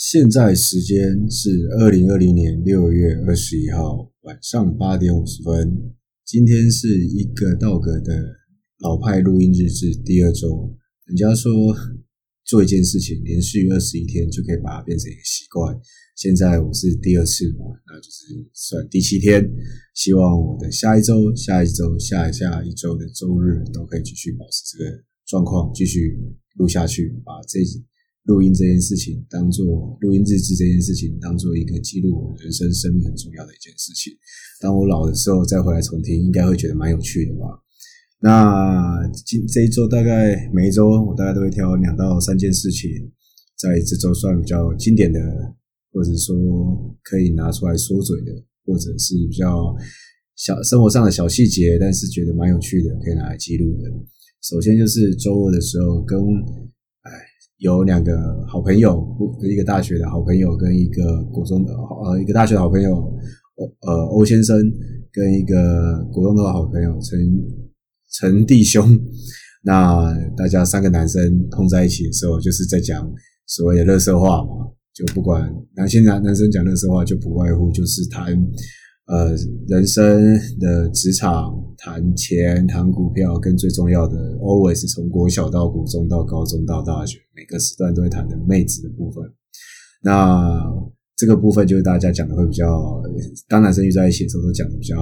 现在时间是2020年6月21号晚上8点50分。今天是一个道格的老派录音日志第二周。人家说做一件事情连续21天就可以把它变成一个习惯。现在我是第二次嘛，那就是算第7天。希望我的下一周、下一周、下下一周的周日都可以继续保持这个状况，继续录下去，把这录音这件事情当做录音日志这件事情当做一个记录我人生生命很重要的一件事情。当我老的时候再回来重听，应该会觉得蛮有趣的吧。那这一周大概每一周我大概都会挑两到三件事情，在这周算比较经典的，或者说可以拿出来说嘴的，或者是比较小生活上的小细节，但是觉得蛮有趣的可以拿来记录的。首先就是周二的时候跟有两个好朋友，一个大学的好朋友跟一个国中的一个大学的好朋友欧先生跟一个国中的好朋友陈弟兄。那大家三个男生碰在一起的时候，就是在讲所谓的垃圾话嘛，就不管男生讲垃圾话，就不外乎就是谈人生的职场，谈钱，谈股票，跟最重要的 always 从国小到国中到高中到大学，每个时段都会谈的妹子的部分。那这个部分就是大家讲的会比较，当男生遇在一起的时候都讲的比较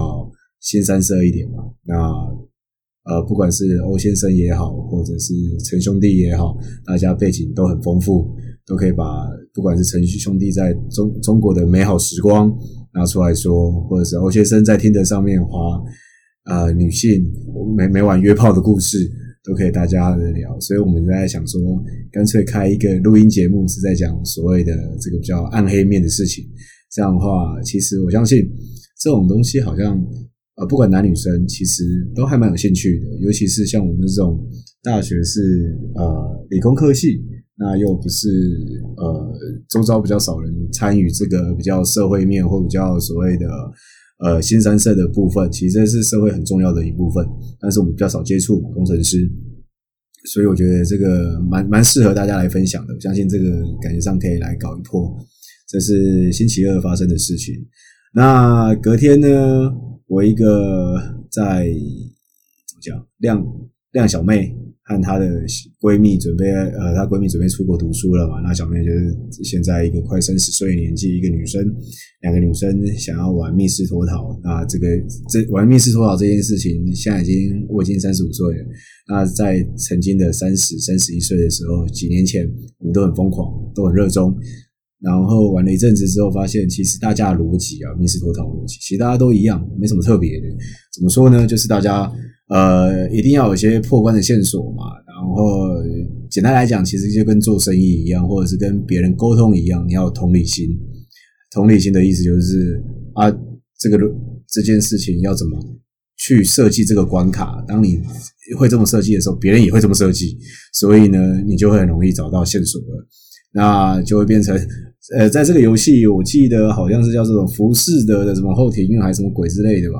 新三色一点嘛。那不管是欧先生也好，或者是陈兄弟也好，大家背景都很丰富，都可以把不管是陈兄弟在中国的美好时光拿出来说，或者是欧先生在Tinder上面滑女性每晚约炮的故事，都可以大家的聊。所以我们在想说干脆开一个录音节目，是在讲所谓的这个比较暗黑面的事情。这样的话其实我相信这种东西好像不管男女生其实都还蛮有兴趣的，尤其是像我们这种大学是理工科系，那又不是周遭比较少人参与这个比较社会面或比较所谓的新三色的部分，其实这是社会很重要的一部分，但是我们比较少接触工程师，所以我觉得这个蛮适合大家来分享的。我相信这个感觉上可以来搞一波，这是星期二发生的事情。那隔天呢，我一个在怎么讲亮小妹和她的闺蜜准备她闺蜜准备出国读书了嘛。那小妹就是现在一个快30岁的年纪，一个女生，两个女生想要玩密室脱逃。那这玩密室脱逃这件事情，现在我已经35岁了。那在曾经的31岁的时候，几年前我们都很疯狂，都很热衷。然后玩了一阵子之后，发现其实大家的逻辑密室脱逃逻辑，其实大家都一样，没什么特别的。怎么说呢？就是大家一定要有一些破关的线索嘛。然后简单来讲，其实就跟做生意一样，或者是跟别人沟通一样，你要有同理心。同理心的意思就是这件事情要怎么去设计这个关卡，当你会这么设计的时候，别人也会这么设计，所以呢，你就会很容易找到线索了。那就会变成在这个游戏我记得好像是叫这种浮士德的什么后庭院还是什么鬼之类的吧。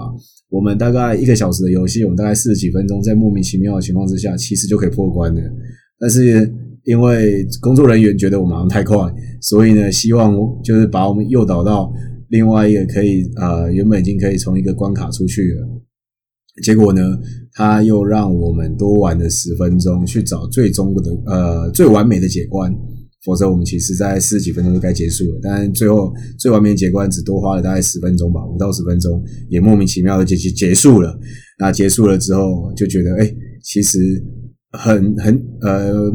我们大概一个小时的游戏，我们大概40几分钟，在莫名其妙的情况之下其实就可以破关了。但是因为工作人员觉得我们好像太快，所以呢希望就是把我们诱导到另外一个可以原本已经可以从一个关卡出去了。结果呢，他又让我们多玩了10分钟去找最完美的解关。否则我们其实在40几分钟就该结束了，但最后最完美的解关只多花了大概10分钟吧，5到10分钟也莫名其妙的结束了。那结束了之后就觉得其实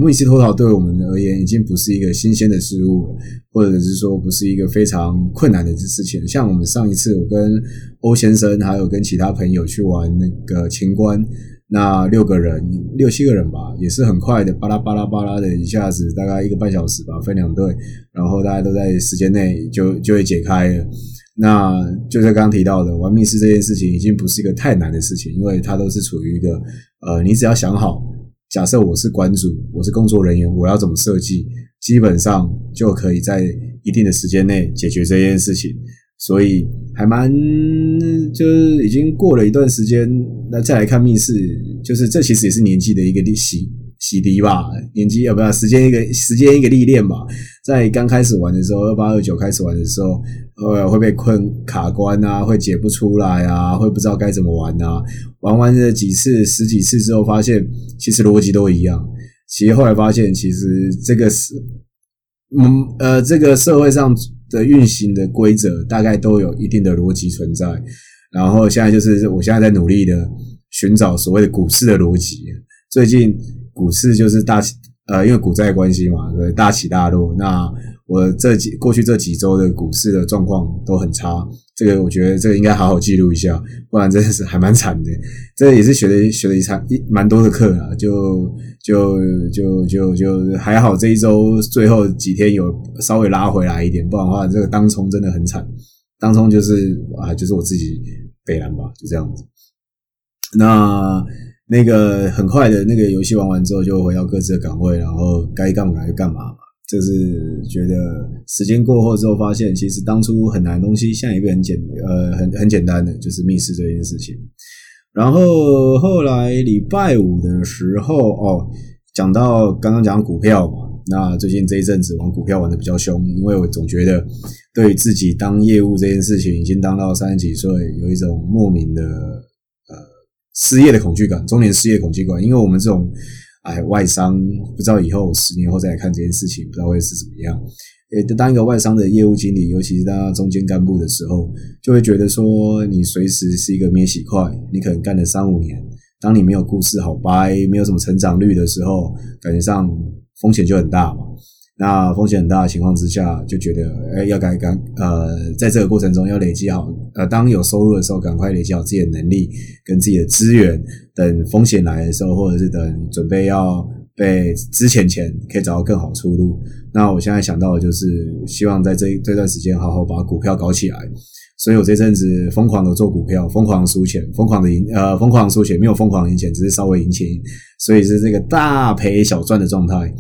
密室脱逃对我们而言已经不是一个新鲜的事物了，或者是说不是一个非常困难的事情。像我们上一次我跟欧先生还有跟其他朋友去玩那个情关，那6个人6、7个人吧，也是很快的，巴拉巴拉的，一下子大概一个半小时吧，分两队，然后大家都在时间内就会解开了。那就是刚刚提到的玩密室这件事情已经不是一个太难的事情，因为它都是处于一个你只要想好，假设我是馆主，我是工作人员，我要怎么设计，基本上就可以在一定的时间内解决这件事情。所以还蛮就是已经过了一段时间，那再来看密室，就是这其实也是年纪的一个洗涤吧，年纪要不要时间一个历练吧。在刚开始玩的时候，2829开始玩的时候，会被困卡关啊，会解不出来啊，会不知道该怎么玩啊。玩完了几次十几次之后，发现其实逻辑都一样。其实后来发现，其实这个是这个社会上的运行的规则大概都有一定的逻辑存在。然后现在就是我现在在努力的寻找所谓的股市的逻辑。最近股市就是因为股债关系嘛，对，大起大落。那我过去这几周的股市的状况都很差，这个我觉得这个应该好好记录一下，不然真的是还蛮惨的。这也是学了蛮多的课啊，就还好这一周最后几天有稍微拉回来一点，不然的话这个当冲真的很惨。当冲就是我自己北蓝吧，就这样子。那个很快的那个游戏玩完之后就回到各自的岗位，然后该干嘛就干嘛吧。这是觉得时间过后之后发现，其实当初很难的东西现在也变很简单的，就是密室这件事情。然后后来礼拜五的时候讲到刚刚讲股票嘛，那最近这一阵子玩股票玩得比较凶，因为我总觉得对于自己当业务这件事情已经当到30几岁，有一种莫名的失业的恐惧感，中年失业恐惧感。因为我们这种外商，不知道以后10年后再来看这件事情，不知道会是怎么样。当一个外商的业务经理，尤其是当中间干部的时候，就会觉得说你随时是一个免洗块，你可能干了3-5年，当你没有故事好掰，没有什么成长率的时候，感觉上风险就很大嘛。那风险很大的情况之下，就觉得要在这个过程中要累积好当有收入的时候赶快累积好自己的能力跟自己的资源，等风险来的时候，或者是等准备要被之前可以找到更好出路。那我现在想到的就是希望在这段时间好好把股票搞起来。所以我这阵子疯狂的做股票，疯狂输钱，疯狂输钱，没有疯狂赢钱，只是稍微赢钱，所以是这个大赔小赚的状态。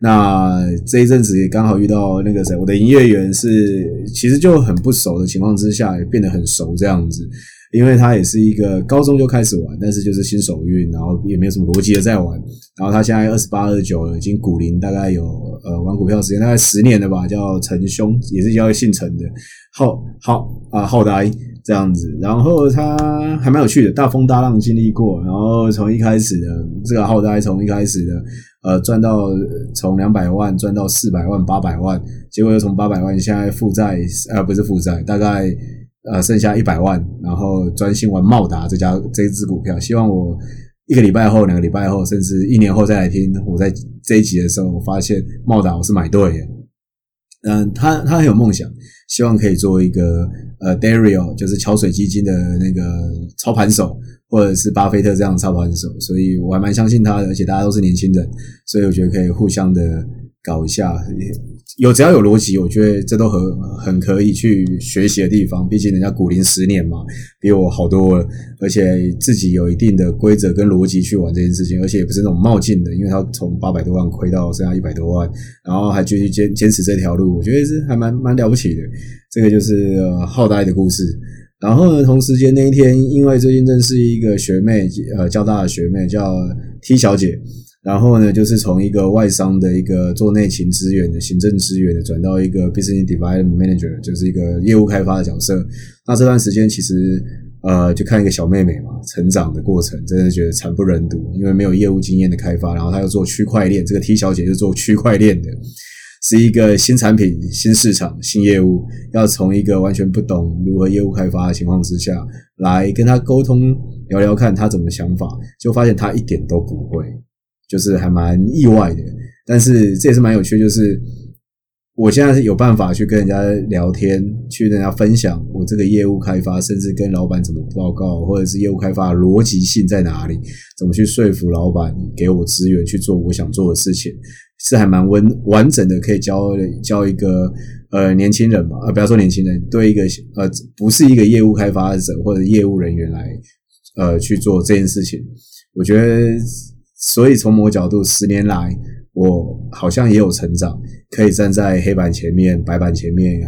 那这一阵子也刚好遇到那个谁，我的营业员是其实就很不熟的情况之下也变得很熟这样子，因为他也是一个高中就开始玩，但是就是新手运，然后也没有什么逻辑的在玩，然后他现在 28-29 了，已经股龄大概有玩股票时间大概10年了吧，叫陈兄，也是叫姓陈的浩呆这样子。然后他还蛮有趣的，大风大浪经历过，然后从一开始的这个浩呆，从一开始的赚到从200万赚到400万800万，结果又从800万现在负债不是负债，大概剩下100万，然后专心玩茂达这支股票。希望我一个礼拜后、2个礼拜后甚至1年后再来听我在这一集的时候，我发现茂达我是买对的。他很有梦想，希望可以做一个Dario 就是桥水基金的那个操盘手，或者是巴菲特这样的操盘手，所以我还蛮相信他的，而且大家都是年轻人，所以我觉得可以互相的搞一下，只要有逻辑，我觉得这都很可以去学习的地方。毕竟人家股龄10年嘛，比我好多了，而且自己有一定的规则跟逻辑去玩这件事情，而且也不是那种冒进的，因为他从800多万亏到剩下100多万，然后还继续坚持这条路，我觉得是还蛮了不起的。这个就是浩大的故事。然后呢，同时间那一天，因为最近认识一个学妹，交大的学妹叫 T 小姐，然后呢，就是从一个外商的一个做内勤资源的行政资源的，转到一个 Business Development Manager， 就是一个业务开发的角色。那这段时间其实就看一个小妹妹嘛成长的过程，真的觉得惨不忍睹，因为没有业务经验的开发，然后她又做区块链，这个 T 小姐就做区块链的。是一个新产品、新市场、新业务，要从一个完全不懂如何业务开发的情况之下来跟他沟通聊聊看他怎么想法，就发现他一点都不会，就是还蛮意外的。但是这也是蛮有趣，就是我现在是有办法去跟人家聊天，去跟人家分享我这个业务开发，甚至跟老板怎么报告，或者是业务开发的逻辑性在哪里，怎么去说服老板给我资源去做我想做的事情，是还蛮完整的，可以教一个年轻人嘛，不要说年轻人，对一个不是一个业务开发者或者业务人员来去做这件事情。我觉得所以从某角度10年来我好像也有成长，可以站在黑板前面、白板前面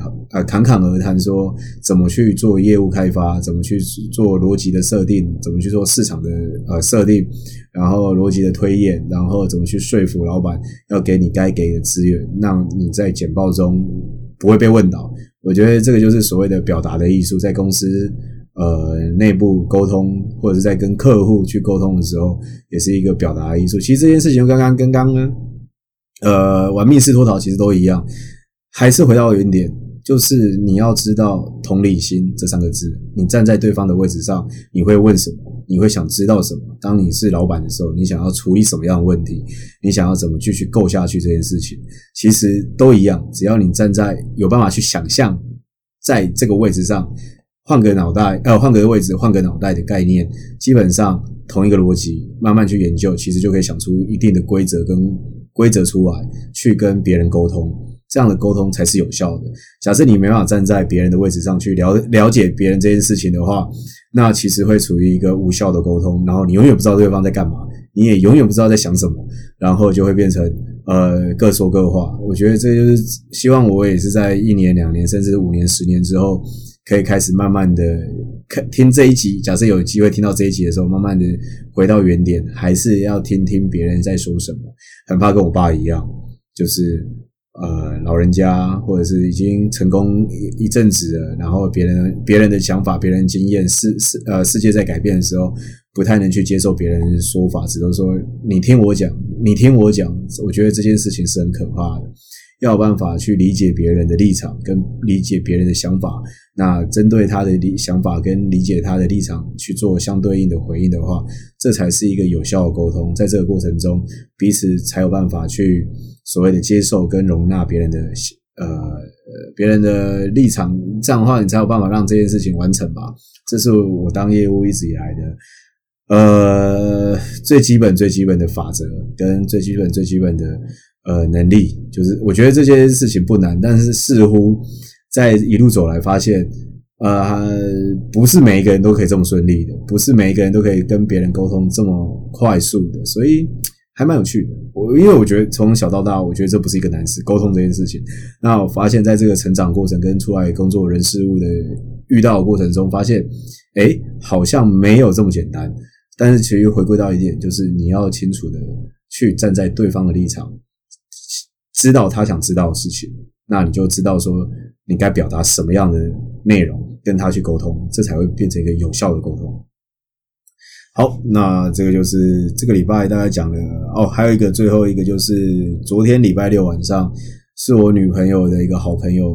侃侃而谈，说怎么去做业务开发，怎么去做逻辑的设定，怎么去做市场的设定，然后逻辑的推演，然后怎么去说服老板要给你该给的资源，让你在简报中不会被问倒。我觉得这个就是所谓的表达的艺术，在公司内部沟通或者是在跟客户去沟通的时候，也是一个表达的艺术。其实这件事情刚刚玩密室脱逃其实都一样，还是回到原点，就是你要知道同理心这三个字，你站在对方的位置上，你会问什么，你会想知道什么，当你是老板的时候，你想要处理什么样的问题，你想要怎么继续go下去这件事情，其实都一样，只要你站在有办法去想象在这个位置上，换个位置换个脑袋的概念，基本上同一个逻辑慢慢去研究，其实就可以想出一定的规则出来去跟别人沟通，这样的沟通才是有效的。假设你没办法站在别人的位置上去了解别人这件事情的话，那其实会处于一个无效的沟通，然后你永远不知道对方在干嘛，你也永远不知道在想什么，然后就会变成各说各话。我觉得这就是希望我也是在1年2年甚至5年10年之后，可以开始慢慢的听这一集，假设有机会听到这一集的时候，慢慢的回到原点，还是要听听别人在说什么。很怕跟我爸一样，就是老人家或者是已经成功一阵子了，然后别人的想法、别人经验，世界在改变的时候，不太能去接受别人的说法，只能说你听我讲。我觉得这件事情是很可怕的。要有办法去理解别人的立场跟理解别人的想法，那针对他的想法跟理解他的立场去做相对应的回应的话，这才是一个有效的沟通。在这个过程中，彼此才有办法去所谓的接受跟容纳别人的立场，这样的话你才有办法让这件事情完成吧。这是我当业务一直以来的最基本的法则跟最基本的能力，就是我觉得这些事情不难，但是似乎在一路走来发现，不是每一个人都可以这么顺利的，不是每一个人都可以跟别人沟通这么快速的，所以还蛮有趣的。因为我觉得从小到大，我觉得这不是一个难事，沟通这件事情。那我发现在这个成长过程跟出来工作人事物的遇到的过程中，发现好像没有这么简单。但是其实回归到一点，就是你要清楚的去站在对方的立场，知道他想知道的事情，那你就知道说你该表达什么样的内容跟他去沟通，这才会变成一个有效的沟通。好，那这个就是这个礼拜大概讲了还有一个最后一个，就是昨天礼拜6晚上是我女朋友的一个好朋友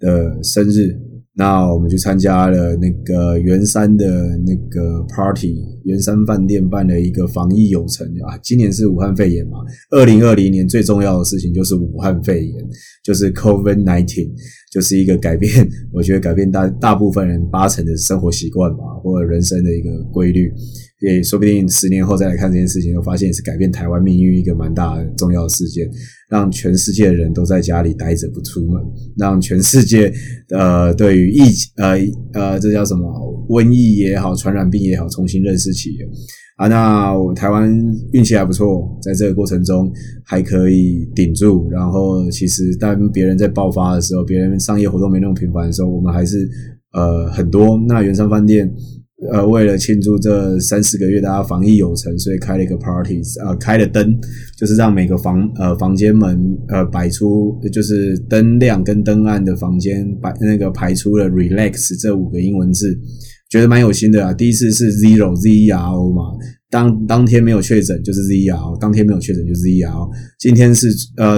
的生日，那我们去参加了那个圆山的那个 party， 圆山饭店办了一个防疫友城啊。今年是武汉肺炎嘛，2020年最重要的事情就是武汉肺炎，就是 COVID-19， 就是一个改变大部分人80%的生活习惯嘛，或者人生的一个规律，也说不定10年后再来看这件事情，就发现也是改变台湾命运一个蛮大的重要的事件，让全世界的人都在家里待着不出门，让全世界对于这叫什么瘟疫也好，传染病也好，重新认识起啊。那台湾运气还不错，在这个过程中还可以顶住，然后其实当别人在爆发的时候，别人商业活动没那么频繁的时候，我们还是很多。那圆山饭店为了庆祝这3-4个月大家防疫有成，所以开了一个 party， 开了灯，就是让每个房间门摆出，就是灯亮跟灯暗的房间排出了 relax 这5个英文字，觉得蛮有心的啊。第一次是 zero 嘛，当天没有确诊就是 zero， 当天没有确诊就是 zero。今天是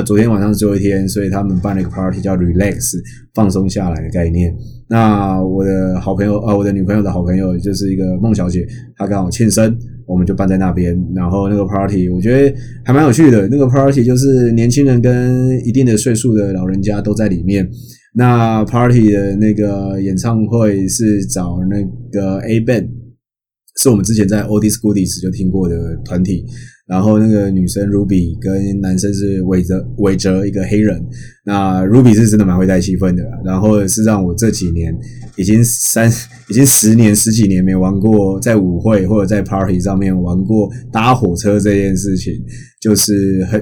昨天晚上是最后一天，所以他们办了一个 party 叫 relax， 放松下来的概念。那我的好朋友我的女朋友的好朋友就是一个孟小姐，她刚好庆生，我们就办在那边。然后那个 party 我觉得还蛮有趣的，那个 party 就是年轻人跟一定的岁数的老人家都在里面。那 party 的那个演唱会是找那个 A Band， 是我们之前在 Oldies Goodies 就听过的团体。然后那个女生 Ruby 跟男生是韦哲一个黑人，那 Ruby 是真的蛮会带气氛的啦，然后是让我这几年已经10年10几年没玩过在舞会或者在 party 上面玩过搭火车这件事情，就是很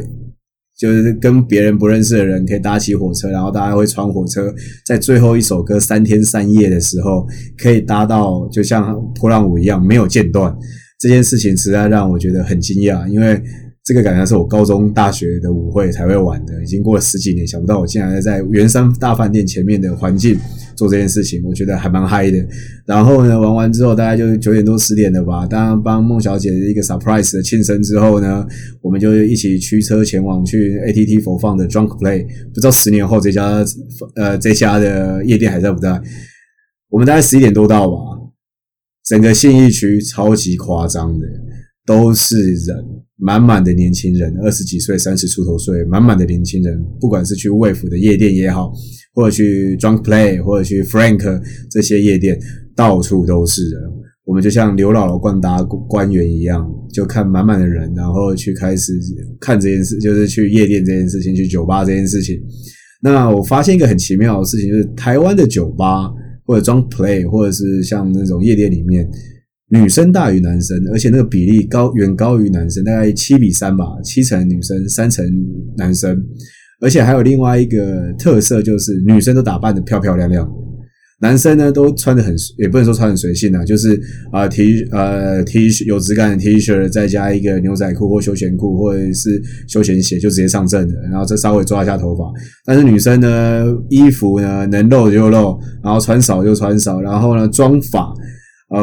就是跟别人不认识的人可以搭起火车，然后大家会穿火车，在最后一首歌3天3夜的时候可以搭到就像波浪舞一样没有间断，这件事情实在让我觉得很惊讶，因为这个感觉是我高中大学的舞会才会玩的，已经过了10几年，想不到我竟然在圆山大饭店前面的环境做这件事情，我觉得还蛮嗨的。然后呢，玩完之后大概就9点多10点了吧，当然帮孟小姐一个 surprise 的庆生之后呢，我们就一起驱车前往去 ATT 佛放的 Drunk Play， 不知道10年后这家的夜店还在不在。我们大概11点多到吧，整个信义区超级夸张的，都是人，满满的年轻人，20几岁、30出头岁，满满的年轻人，不管是去 Wave 的夜店也好，或者去 Drunk Play， 或者去 Frank 这些夜店，到处都是人。我们就像刘姥姥逛达官员一样，就看满满的人，然后去开始看这件事，就是去夜店这件事情，去酒吧这件事情。那我发现一个很奇妙的事情，就是台湾的酒吧或者 Drunk Play， 或者是像那种夜店里面，女生大于男生，而且那个比例远高于男生，大概7比3吧，7成女生，3成男生。而且还有另外一个特色，就是女生都打扮得漂漂亮亮，男生呢都穿得很，也不能说穿很随性啦，就是T 恤有质感的 T 恤，再加一个牛仔裤或休闲裤或者是休闲鞋就直接上阵了，然后再稍微抓一下头发。但是女生呢，衣服呢能露就露，然后穿少就穿少，然后呢妆法。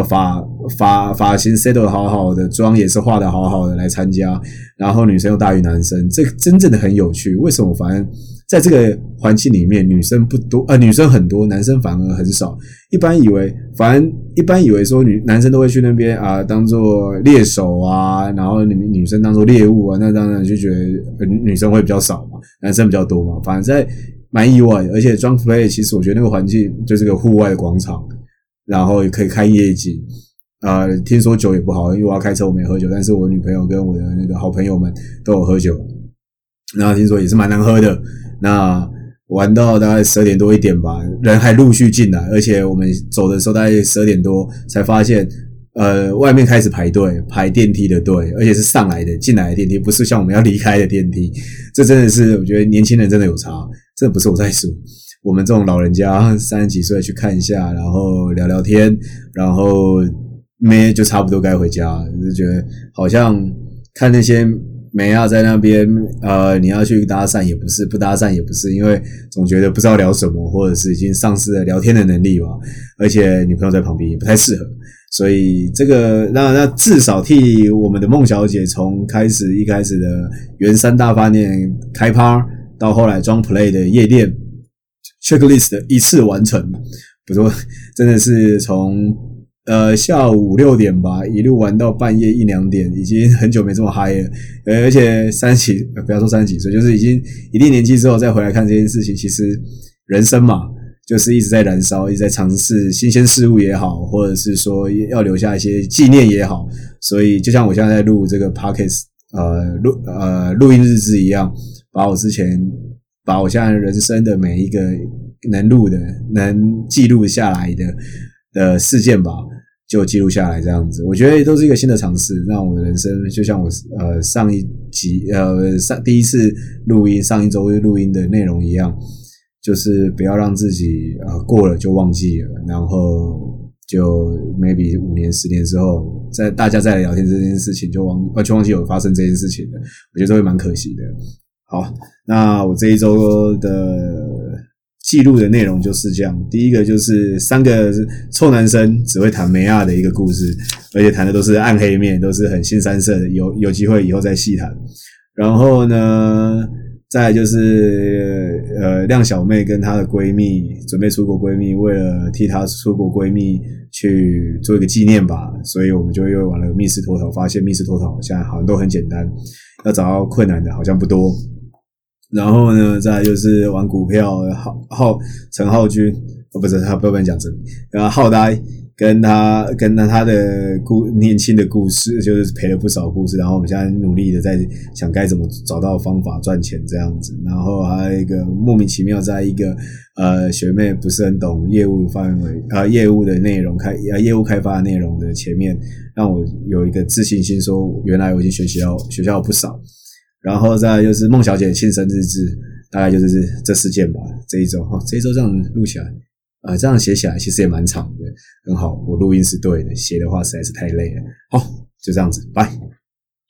发型 settle 好好的，妆也是画的好好的来参加，然后女生又大于男生，这真正的很有趣。为什么反正在这个环境里面女生不多，女生很多，男生反而很少。一般以为说男生都会去那边当做猎手啊，然后女生当做猎物啊，那当然就觉得女生会比较少嘛，男生比较多嘛，反正在蛮意外的。而且 Drunk Play 其实我觉得那个环境就是个户外的广场，然后也可以看夜景，听说酒也不好，因为我要开车我没喝酒，但是我女朋友跟我的那个好朋友们都有喝酒，然后听说也是蛮难喝的。那玩到大概12点多1点吧，人还陆续进来，而且我们走的时候大概12点多才发现，外面开始排队，排电梯的队，而且是上来的进来的电梯，不是像我们要离开的电梯。这真的是我觉得年轻人真的有差，这不是我在说。我们这种老人家30几岁去看一下，然后聊聊天，然后妹就差不多该回家了，就觉得好像看那些妹啊在那边，你要去搭讪也不是，不搭讪也不是，因为总觉得不知道聊什么，或者是已经丧失了聊天的能力吧，而且女朋友在旁边也不太适合，所以这个那至少替我们的孟小姐从一开始的圆山大饭店开趴到后来Drunk Play的夜店。checklist 一次完成，不错，真的是从下午5、6点吧，一路玩到半夜1、2点，已经很久没这么嗨了。而且不要说30几岁，就是已经一定年纪之后再回来看这件事情，其实人生嘛，就是一直在燃烧，一直在尝试新鲜事物也好，或者是说要留下一些纪念也好。所以就像我现在在录这个 podcast， 录音日志一样，把我现在人生的每一个能录的、能记录下来的事件吧，就记录下来这样子。我觉得都是一个新的尝试，让我的人生就像我上一集第一次录音上一周录音的内容一样，就是不要让自己过了就忘记了，然后就 maybe 5年10年之后，在大家再来聊天这件事情，就忘记有发生这件事情了，我觉得这会蛮可惜的。好，那我这一周的记录的内容就是这样。第一个就是3个臭男生只会谈梅亚的一个故事，而且谈的都是暗黑面，都是很新三色的，有机会以后再细谈。然后呢，再来就是亮小妹跟她的闺蜜，准备出国闺蜜，为了替她出国闺蜜去做一个纪念吧，所以我们就又玩了密室脱逃，发现密室脱逃现在好像都很简单，要找到困难的好像不多。然后呢，再来就是玩股票，陈浩君，不是他，不要讲真，然后浩呆跟他的年轻的故事，就是赔了不少故事。然后我们现在努力的在想该怎么找到方法赚钱这样子。然后还有一个莫名其妙，在一个学妹不是很懂业务范围，业务的内容业务开发的内容的前面，让我有一个自信心，说原来我已经学习到学校不少。然后再来就是孟小姐庆生日志，大概就是这四件吧。这一周哈，这一周这样录起来，这样写起来其实也蛮长的。很好，我录音是对的，写的话实在是太累了。好，就这样子，拜。